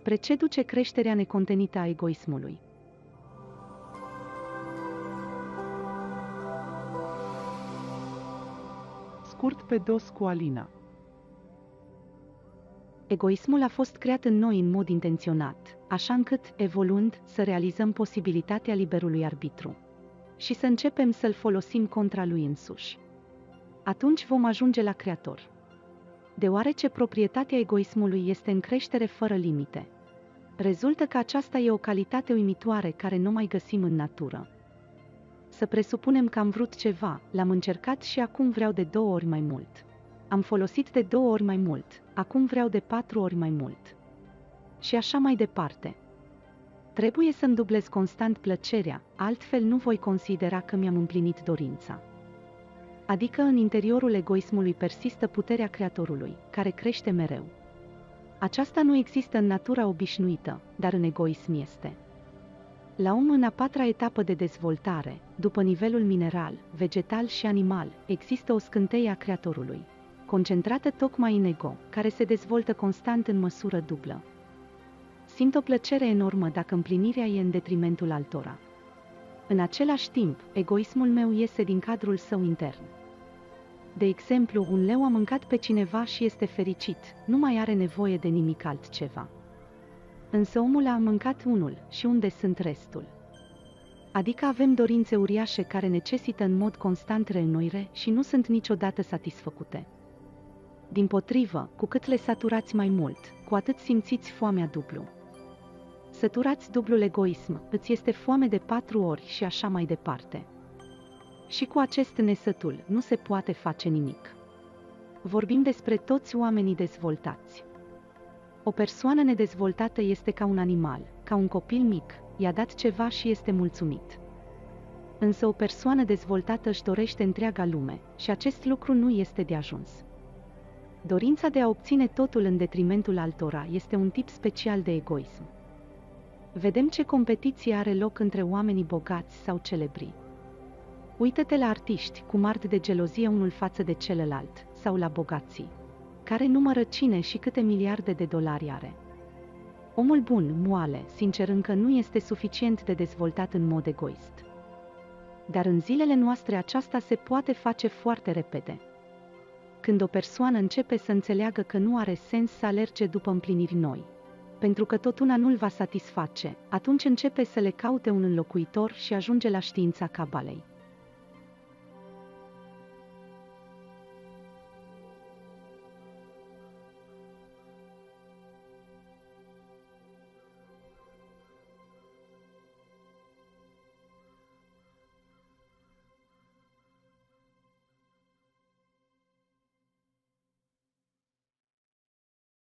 Spre ce duce creșterea necontenită a egoismului? Scurt pe dos cu Alina. Egoismul a fost creat în noi în mod intenționat, așa încât, evoluând, să realizăm posibilitatea liberului arbitru și să începem să-l folosim contra lui însuși. Atunci vom ajunge la Creator. Deoarece proprietatea egoismului este în creștere fără limite, rezultă că aceasta e o calitate uimitoare care nu mai găsim în natură. Să presupunem că am vrut ceva, l-am încercat și acum vreau de 2 ori mai mult. Am folosit de 2 ori mai mult, acum vreau de 4 ori mai mult. Și așa mai departe. Trebuie să-mi dublez constant plăcerea, altfel nu voi considera că mi-am împlinit dorința. Adică în interiorul egoismului persistă puterea Creatorului, care crește mereu. Aceasta nu există în natura obișnuită, dar în egoism este. La om, în a 4-a etapă de dezvoltare, după nivelul mineral, vegetal și animal, există o scânteie a Creatorului, concentrată tocmai în ego, care se dezvoltă constant în măsură dublă. Simt o plăcere enormă dacă împlinirea e în detrimentul altora. În același timp, egoismul meu iese din cadrul său intern. De exemplu, un leu a mâncat pe cineva și este fericit, nu mai are nevoie de nimic altceva. Însă omul a mâncat unul și unde sunt restul? Adică avem dorințe uriașe care necesită în mod constant reînnoire și nu sunt niciodată satisfăcute. Dimpotrivă, cu cât le saturați mai mult, cu atât simțiți foamea dublu. Săturați dublul egoism, îți este foame de 4 ori și așa mai departe. Și cu acest nesătul nu se poate face nimic. Vorbim despre toți oamenii dezvoltați. O persoană nedezvoltată este ca un animal, ca un copil mic, i-a dat ceva și este mulțumit. Însă o persoană dezvoltată își dorește întreaga lume și acest lucru nu este de ajuns. Dorința de a obține totul în detrimentul altora este un tip special de egoism. Vedem ce competiție are loc între oamenii bogați sau celebri. Uită-te la artiști cum ard de gelozie unul față de celălalt, sau la bogații, care numără cine și câte miliarde de dolari are. Omul bun, moale, sincer, încă nu este suficient de dezvoltat în mod egoist. Dar în zilele noastre aceasta se poate face foarte repede. Când o persoană începe să înțeleagă că nu are sens să alerge după împliniri noi, pentru că tot una nu-l va satisface, atunci începe să le caute un înlocuitor și ajunge la știința cabalei.